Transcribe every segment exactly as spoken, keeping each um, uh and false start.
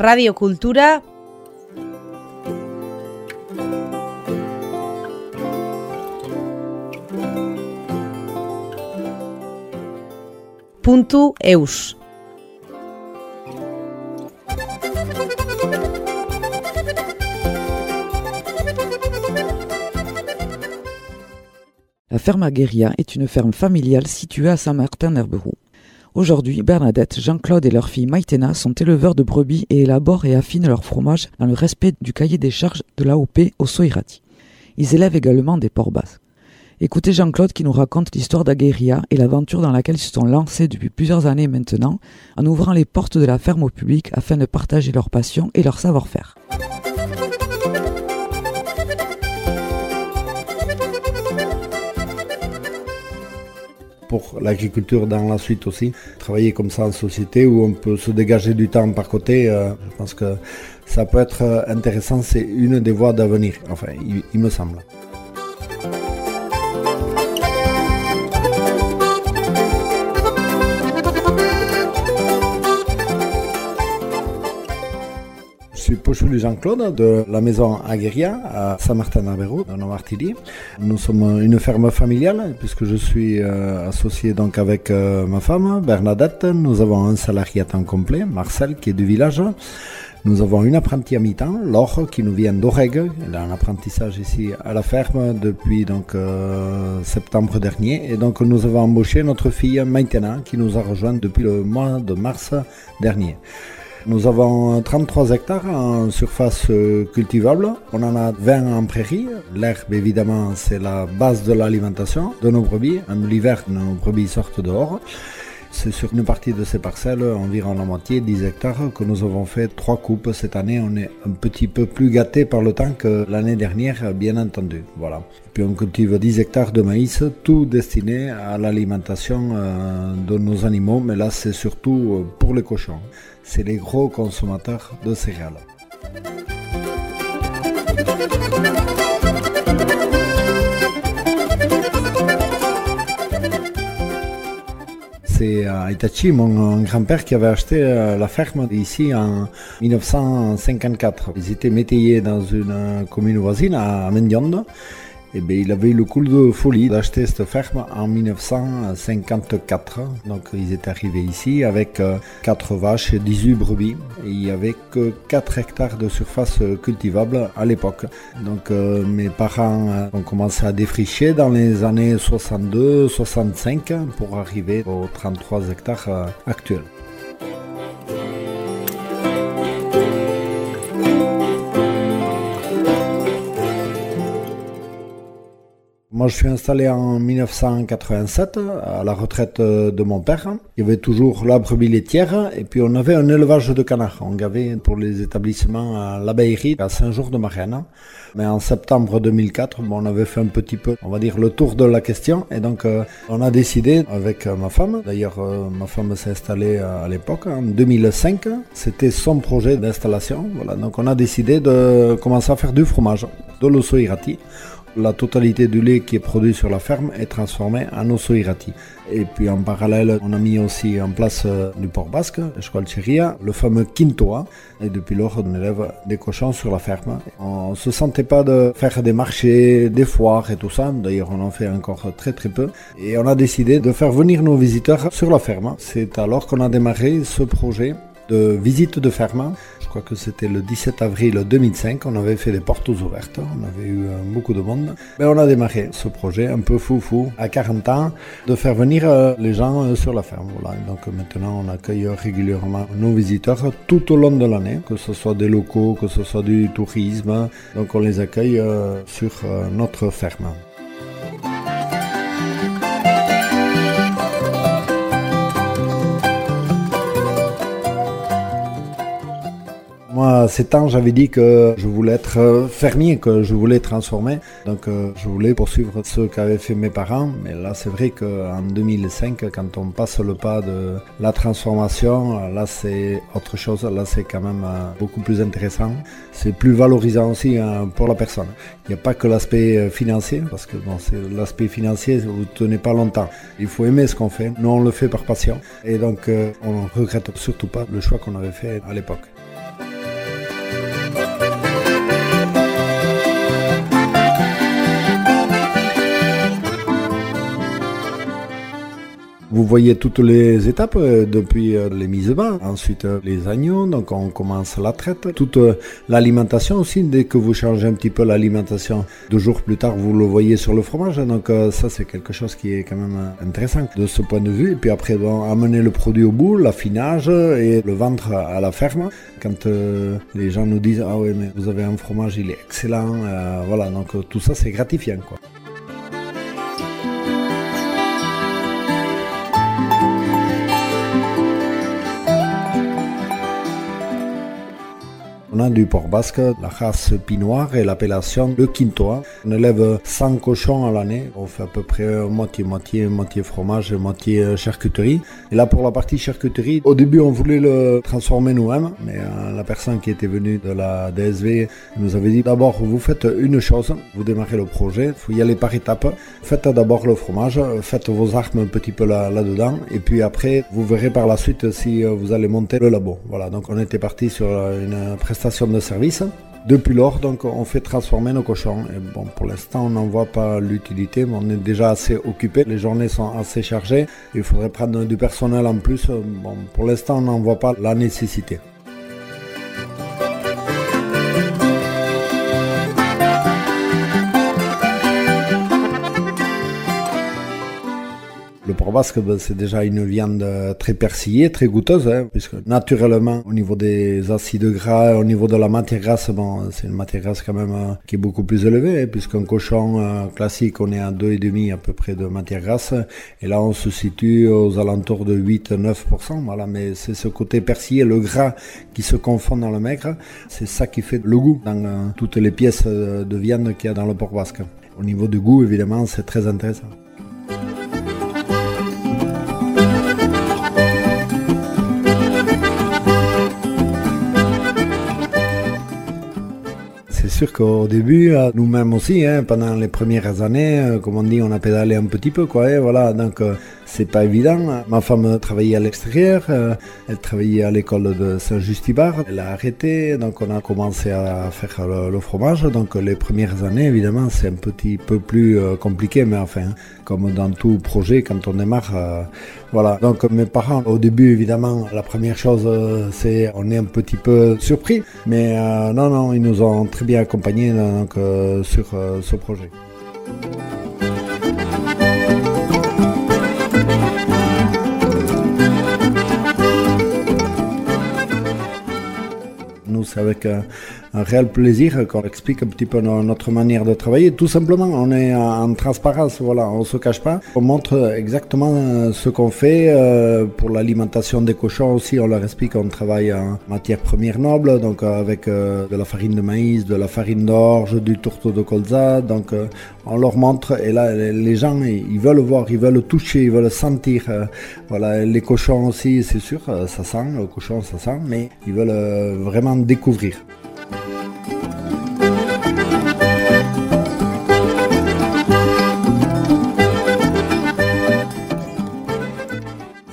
Radio Cultura. Puntu eus. La ferme Agerria est une ferme familiale située à Saint Martin d'Arberoue. Aujourd'hui, Bernadette, Jean-Claude et leur fille Maïtena sont éleveurs de brebis et élaborent et affinent leur fromage dans le respect du cahier des charges de l'A O P Oxocelhaya. Ils élèvent également des porcs basques. Écoutez Jean-Claude qui nous raconte l'histoire d'Agerria et l'aventure dans laquelle ils se sont lancés depuis plusieurs années maintenant, en ouvrant les portes de la ferme au public afin de partager leur passion et leur savoir-faire. Pour l'agriculture dans la suite aussi. Travailler comme ça en société où on peut se dégager du temps par côté, euh, je pense que ça peut être intéressant, c'est une des voies d'avenir, enfin il, il me semble. Je suis Pochelu Jean-Claude de la maison Agerria à Saint Martin d'Arberoue, dans le Martili. Nous sommes une ferme familiale puisque je suis euh, associé donc avec euh, ma femme Bernadette. Nous avons un salarié à temps complet, Marcel, qui est du village. Nous avons une apprentie à mi-temps, Laure, qui nous vient d'Orègue. Elle a un apprentissage ici à la ferme depuis donc euh, septembre dernier. Et donc nous avons embauché notre fille Maïtena qui nous a rejoint depuis le mois de mars dernier. Nous avons trente-trois hectares en surface cultivable, on en a vingt en prairie. L'herbe évidemment c'est la base de l'alimentation de nos brebis, en l'hiver nos brebis sortent dehors. C'est sur une partie de ces parcelles, environ la moitié, dix hectares, que nous avons fait trois coupes cette année. On est un petit peu plus gâtés par le temps que l'année dernière, bien entendu. Voilà. Puis on cultive dix hectares de maïs, tout destiné à l'alimentation de nos animaux, mais là c'est surtout pour les cochons. C'est les gros consommateurs de céréales. C'est à Itachi, mon grand-père qui avait acheté la ferme ici en dix-neuf cent cinquante-quatre. Ils étaient métayers dans une commune voisine, à Mendionde. Et bien, il avait eu le coup de folie d'acheter cette ferme en dix-neuf cent cinquante-quatre. Donc ils étaient arrivés ici avec quatre vaches et dix-huit brebis. Et il n'y avait que quatre hectares de surface cultivable à l'époque. Donc euh, mes parents ont commencé à défricher dans les années soixante-deux soixante-cinq pour arriver aux trente-trois hectares actuels. Moi, je suis installé en dix-neuf cent quatre-vingt-sept à la retraite de mon père. Il y avait toujours la brebis laitière et puis on avait un élevage de canards. On gavait pour les établissements à la Ferme à Saint-Jour-de-Marraine. Mais en septembre deux mille quatre, on avait fait un petit peu, on va dire, le tour de la question. Et donc, on a décidé avec ma femme, d'ailleurs, ma femme s'est installée à l'époque, en deux mille cinq. C'était son projet d'installation. Voilà. Donc, on a décidé de commencer à faire du fromage, de l'Oxocelhaya. La totalité du lait qui est produit sur la ferme est transformée en Oxocelhaya. Et puis en parallèle, on a mis aussi en place du porc basque, l'Oxocelhaya, le fameux Kintoa. Et depuis lors, on élève des cochons sur la ferme. On ne se sentait pas de faire des marchés, des foires et tout ça. D'ailleurs, on en fait encore très très peu. Et on a décidé de faire venir nos visiteurs sur la ferme. C'est alors qu'on a démarré ce projet de visite de ferme. Je crois que c'était le dix-sept avril deux mille cinq, on avait fait des portes ouvertes, on avait eu beaucoup de monde. Mais on a démarré ce projet un peu foufou, à quarante ans, de faire venir les gens sur la ferme. Voilà. Donc maintenant on accueille régulièrement nos visiteurs tout au long de l'année, que ce soit des locaux, que ce soit du tourisme. Donc on les accueille sur notre ferme. Moi, à sept ans, j'avais dit que je voulais être fermier, que je voulais transformer. Donc, je voulais poursuivre ce qu'avaient fait mes parents. Mais là, c'est vrai qu'en deux mille cinq, quand on passe le pas de la transformation, là, c'est autre chose. Là, c'est quand même beaucoup plus intéressant. C'est plus valorisant aussi pour la personne. Il n'y a pas que l'aspect financier, parce que bon, c'est l'aspect financier, vous ne tenez pas longtemps. Il faut aimer ce qu'on fait. Nous, on le fait par passion. Et donc, on ne regrette surtout pas le choix qu'on avait fait à l'époque. Vous voyez toutes les étapes, depuis les mises bas, ensuite les agneaux, donc on commence la traite, toute l'alimentation aussi, dès que vous changez un petit peu l'alimentation, deux jours plus tard vous le voyez sur le fromage, donc ça c'est quelque chose qui est quand même intéressant de ce point de vue. Et puis après, bon, amener le produit au bout, l'affinage et le ventre à la ferme. Quand euh, les gens nous disent « Ah oui, mais vous avez un fromage, il est excellent euh, », voilà, donc tout ça c'est gratifiant, quoi. On a du porc basque, la race pinoire et l'appellation le Kintoa. On élève cent cochons à l'année. On fait à peu près moitié-moitié, moitié fromage et moitié charcuterie. Et là, pour la partie charcuterie, au début, on voulait le transformer nous-mêmes. Mais euh, la personne qui était venue de la D S V nous avait dit d'abord, vous faites une chose, vous démarrez le projet, il faut y aller par étapes. Faites d'abord le fromage, faites vos armes un petit peu là, là-dedans. Et puis après, vous verrez par la suite si vous allez monter le labo. Voilà, donc on était parti sur une prestation de service. Depuis lors, donc, on fait transformer nos cochons. Et bon, pour l'instant, on n'en voit pas l'utilité, mais on est déjà assez occupé. Les journées sont assez chargées. Il faudrait prendre du personnel en plus. Bon, pour l'instant, on n'en voit pas la nécessité. Le porc basque, c'est déjà une viande très persillée, très goûteuse, hein, puisque naturellement, au niveau des acides gras, au niveau de la matière grasse, bon, c'est une matière grasse quand même euh, qui est beaucoup plus élevée, hein, puisqu'un cochon euh, classique, on est à deux virgule cinq à peu près de matière grasse, et là, on se situe aux alentours de huit à neuf pour cent, voilà, mais c'est ce côté persillé, le gras qui se confond dans le maigre, c'est ça qui fait le goût dans euh, toutes les pièces de viande qu'il y a dans le porc basque. Au niveau du goût, évidemment, c'est très intéressant. C'est sûr qu'au début, nous-mêmes aussi, hein, pendant les premières années, comme on dit, on a pédalé un petit peu, quoi, et voilà, donc euh, c'est pas évident. Ma femme travaillait à l'extérieur, euh, elle travaillait à l'école de Saint-Justibar, elle a arrêté, donc on a commencé à faire le, le fromage. Donc les premières années, évidemment, c'est un petit peu plus euh, compliqué, mais enfin, comme dans tout projet, quand on démarre, euh, voilà. Donc mes parents, au début, évidemment, la première chose, euh, c'est on est un petit peu surpris, mais euh, non, non, ils nous ont très bien accompagné donc, euh, sur euh, ce projet. Nous, c'est avec un, un réel plaisir qu'on explique un petit peu notre manière de travailler. Tout simplement, on est en transparence, voilà, on ne se cache pas. On montre exactement ce qu'on fait. Pour l'alimentation des cochons aussi, on leur explique qu'on travaille en matière première noble, donc avec de la farine de maïs, de la farine d'orge, du tourteau de colza. Donc, on leur montre et là, les gens, ils veulent voir, ils veulent toucher, ils veulent sentir. Voilà, les cochons aussi, c'est sûr, ça sent, le cochon, ça sent, mais ils veulent vraiment découvrir.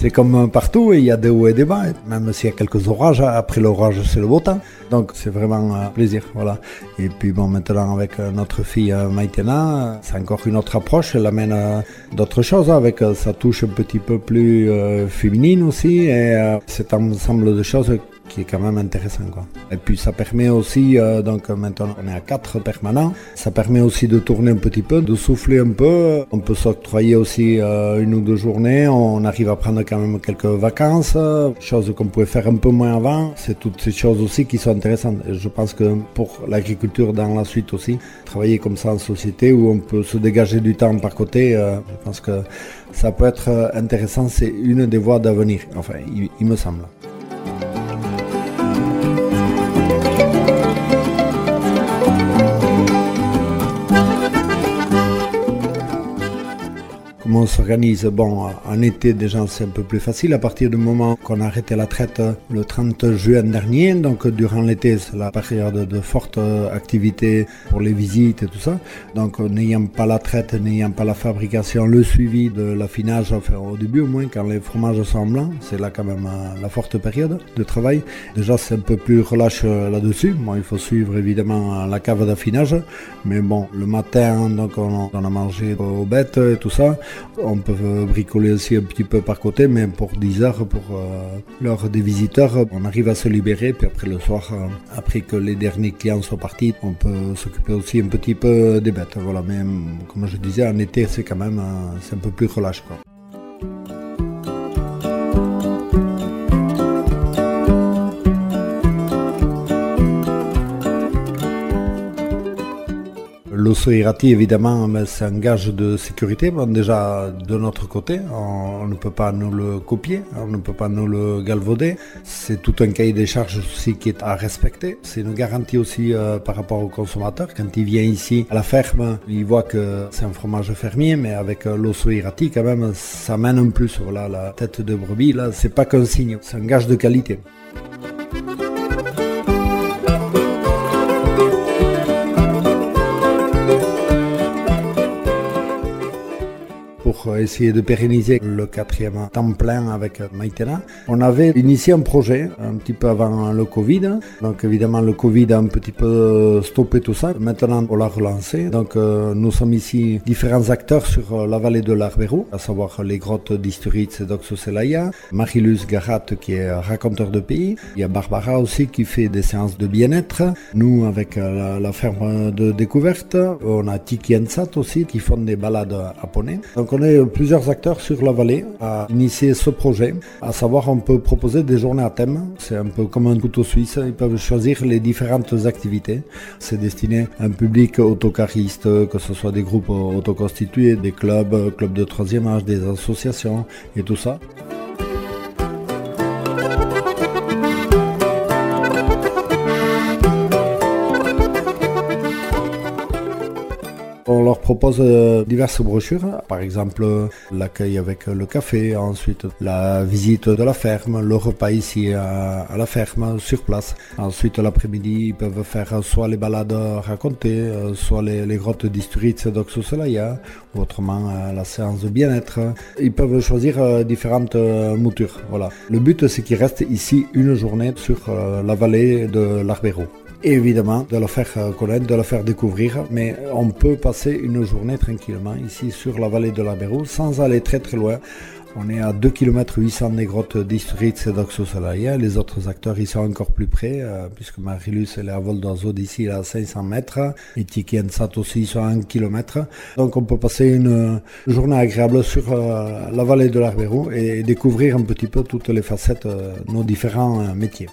C'est comme partout, il y a des hauts et des bas, même s'il y a quelques orages, après l'orage c'est le beau temps, donc c'est vraiment un plaisir, voilà. Et puis bon, maintenant avec notre fille Maïtena, c'est encore une autre approche, elle amène d'autres choses avec sa touche un petit peu plus féminine aussi, et cet ensemble de choses qui est quand même intéressant, quoi. Et puis ça permet aussi, euh, donc maintenant on est à quatre permanents, ça permet aussi de tourner un petit peu, de souffler un peu, on peut s'octroyer aussi euh, une ou deux journées, on arrive à prendre quand même quelques vacances, choses qu'on pouvait faire un peu moins avant, c'est toutes ces choses aussi qui sont intéressantes. Et je pense que pour l'agriculture dans la suite aussi, travailler comme ça en société où on peut se dégager du temps par côté, euh, je pense que ça peut être intéressant, c'est une des voies d'avenir, enfin il, il me semble. On s'organise, bon, en été déjà c'est un peu plus facile à partir du moment qu'on a arrêté la traite le trente juin dernier, donc durant l'été c'est la période de forte activité pour les visites et tout ça, donc n'ayant pas la traite, n'ayant pas la fabrication, le suivi de l'affinage, enfin au début au moins quand les fromages sont blancs, c'est là quand même la forte période de travail, déjà c'est un peu plus relâche là-dessus, bon il faut suivre évidemment la cave d'affinage, mais bon le matin donc on, on a mangé aux bêtes et tout ça. On peut bricoler aussi un petit peu par côté, mais pour dix heures, pour euh, l'heure des visiteurs, on arrive à se libérer. Puis après le soir, euh, après que les derniers clients soient partis, on peut s'occuper aussi un petit peu des bêtes. Voilà. Mais comme je disais, en été, c'est quand même euh, c'est un peu plus relâche, quoi. L'Osso-Irati, évidemment, c'est un gage de sécurité. Bon, déjà, de notre côté, on ne peut pas nous le copier, on ne peut pas nous le galvauder. C'est tout un cahier des charges aussi qui est à respecter. C'est une garantie aussi euh, par rapport au consommateur. Quand il vient ici à la ferme, il voit que c'est un fromage fermier, mais avec l'Osso-Irati, quand même, ça mène un plus. Voilà, la tête de brebis, là, c'est pas qu'un signe, c'est un gage de qualité. Pour essayer de pérenniser le quatrième temps plein avec Maïtena, on avait initié un projet un petit peu avant le Covid. Donc évidemment le Covid a un petit peu stoppé tout ça. Maintenant on l'a relancé. Donc euh, nous sommes ici différents acteurs sur la vallée de l'Arberoue, à savoir les grottes d'Isturitz et d'Oxocelhaya, Marie-Luz Garat qui est raconteur de pays. Il y a Barbara aussi qui fait des séances de bien-être. Nous avec la, la ferme de découverte, on a Tiki Enzat aussi qui font des balades à poney. Donc on a plusieurs acteurs sur la vallée à initier ce projet, à savoir on peut proposer des journées à thème. C'est un peu comme un couteau suisse, ils peuvent choisir les différentes activités. C'est destiné à un public autocariste, que ce soit des groupes autoconstitués, des clubs, clubs de troisième âge, des associations et tout ça. On leur propose diverses brochures, par exemple l'accueil avec le café, ensuite la visite de la ferme, le repas ici à, à la ferme, sur place. Ensuite l'après-midi, ils peuvent faire soit les balades racontées, soit les, les grottes d'Isturitz et d'Oxocelhaya, ou autrement la séance de bien-être. Ils peuvent choisir différentes moutures. Voilà. Le but, c'est qu'ils restent ici une journée sur la vallée de l'Arberoue. Et évidemment, de la faire connaître, de la faire découvrir, mais on peut passer une journée tranquillement ici sur la vallée de l'Arberoue sans aller très très loin. On est à deux virgule huit kilomètres des grottes d'Isturitz et d'Oxocelhaya. Les autres acteurs ils sont encore plus près, euh, puisque Marilus elle est à vol d'oiseau d'ici à cinq cents mètres. Et Tiki Enzat aussi ils sont à un kilomètre. Donc on peut passer une journée agréable sur euh, la vallée de l'Arberoue et découvrir un petit peu toutes les facettes de euh, nos différents euh, métiers.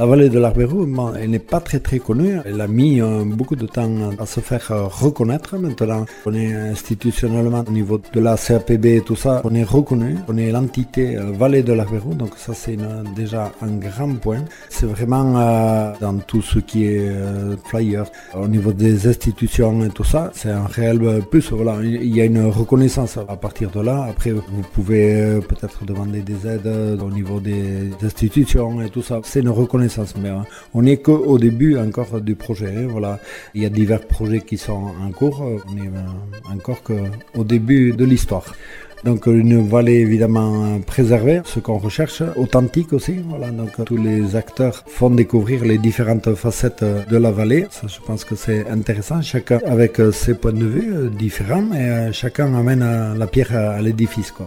La vallée de l'Arberoue, elle n'est pas très très connue. Elle a mis beaucoup de temps à se faire reconnaître. Maintenant, on est institutionnellement au niveau de la C A P B et tout ça, on est reconnu. On est l'entité vallée de l'Arberoue, donc ça c'est une, déjà un grand point. C'est vraiment euh, dans tout ce qui est euh, flyer, au niveau des institutions et tout ça, c'est un réel plus. Voilà, il y a une reconnaissance à partir de là. Après, vous pouvez peut-être demander des aides au niveau des institutions et tout ça. C'est une reconnaissance. Mais on n'est qu'au début encore du projet. Voilà. Il y a divers projets qui sont en cours. On n'est encore qu'au début de l'histoire. Donc une vallée évidemment préservée, ce qu'on recherche, authentique aussi. Voilà, donc tous les acteurs font découvrir les différentes facettes de la vallée. Ça, je pense que c'est intéressant, chacun avec ses points de vue différents et chacun amène la pierre à l'édifice, quoi.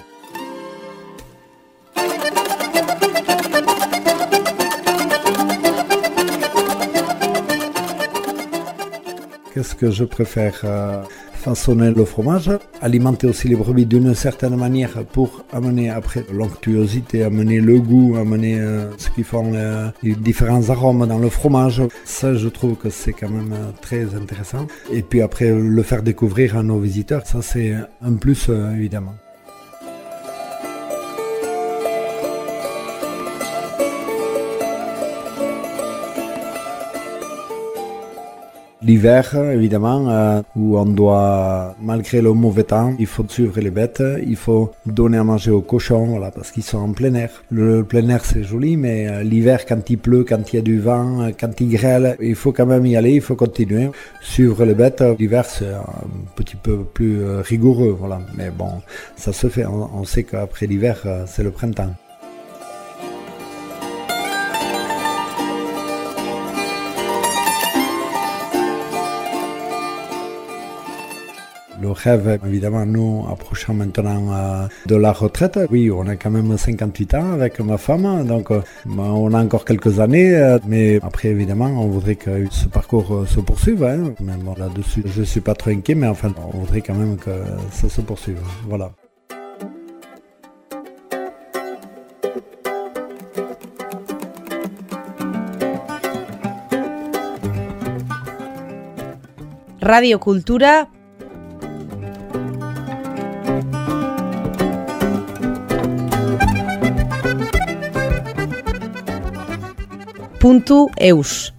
Qu'est-ce que je préfère euh, façonner le fromage, alimenter aussi les brebis d'une certaine manière pour amener après l'onctuosité, amener le goût, amener euh, ce qui font euh, les différents arômes dans le fromage. Ça, je trouve que c'est quand même euh, très intéressant. Et puis après, le faire découvrir à nos visiteurs, ça c'est un plus euh, évidemment. L'hiver, évidemment, euh, où on doit, malgré le mauvais temps, il faut suivre les bêtes, il faut donner à manger aux cochons, voilà, parce qu'ils sont en plein air. Le plein air, c'est joli, mais euh, l'hiver, quand il pleut, quand il y a du vent, quand il grêle, il faut quand même y aller, il faut continuer. Suivre les bêtes, l'hiver, c'est un petit peu plus rigoureux, voilà. Mais bon, ça se fait, on, on sait qu'après l'hiver, c'est le printemps. Le rêve, évidemment, nous approchons maintenant euh, de la retraite. Oui, on a quand même cinquante-huit ans avec ma femme, donc euh, on a encore quelques années, euh, mais après, évidemment, on voudrait que ce parcours euh, se poursuive. Hein. Même bon, là-dessus, je ne suis pas trop inquiet, mais enfin, on voudrait quand même que ça se poursuive. Voilà. Radio Cultura. Punto Eus.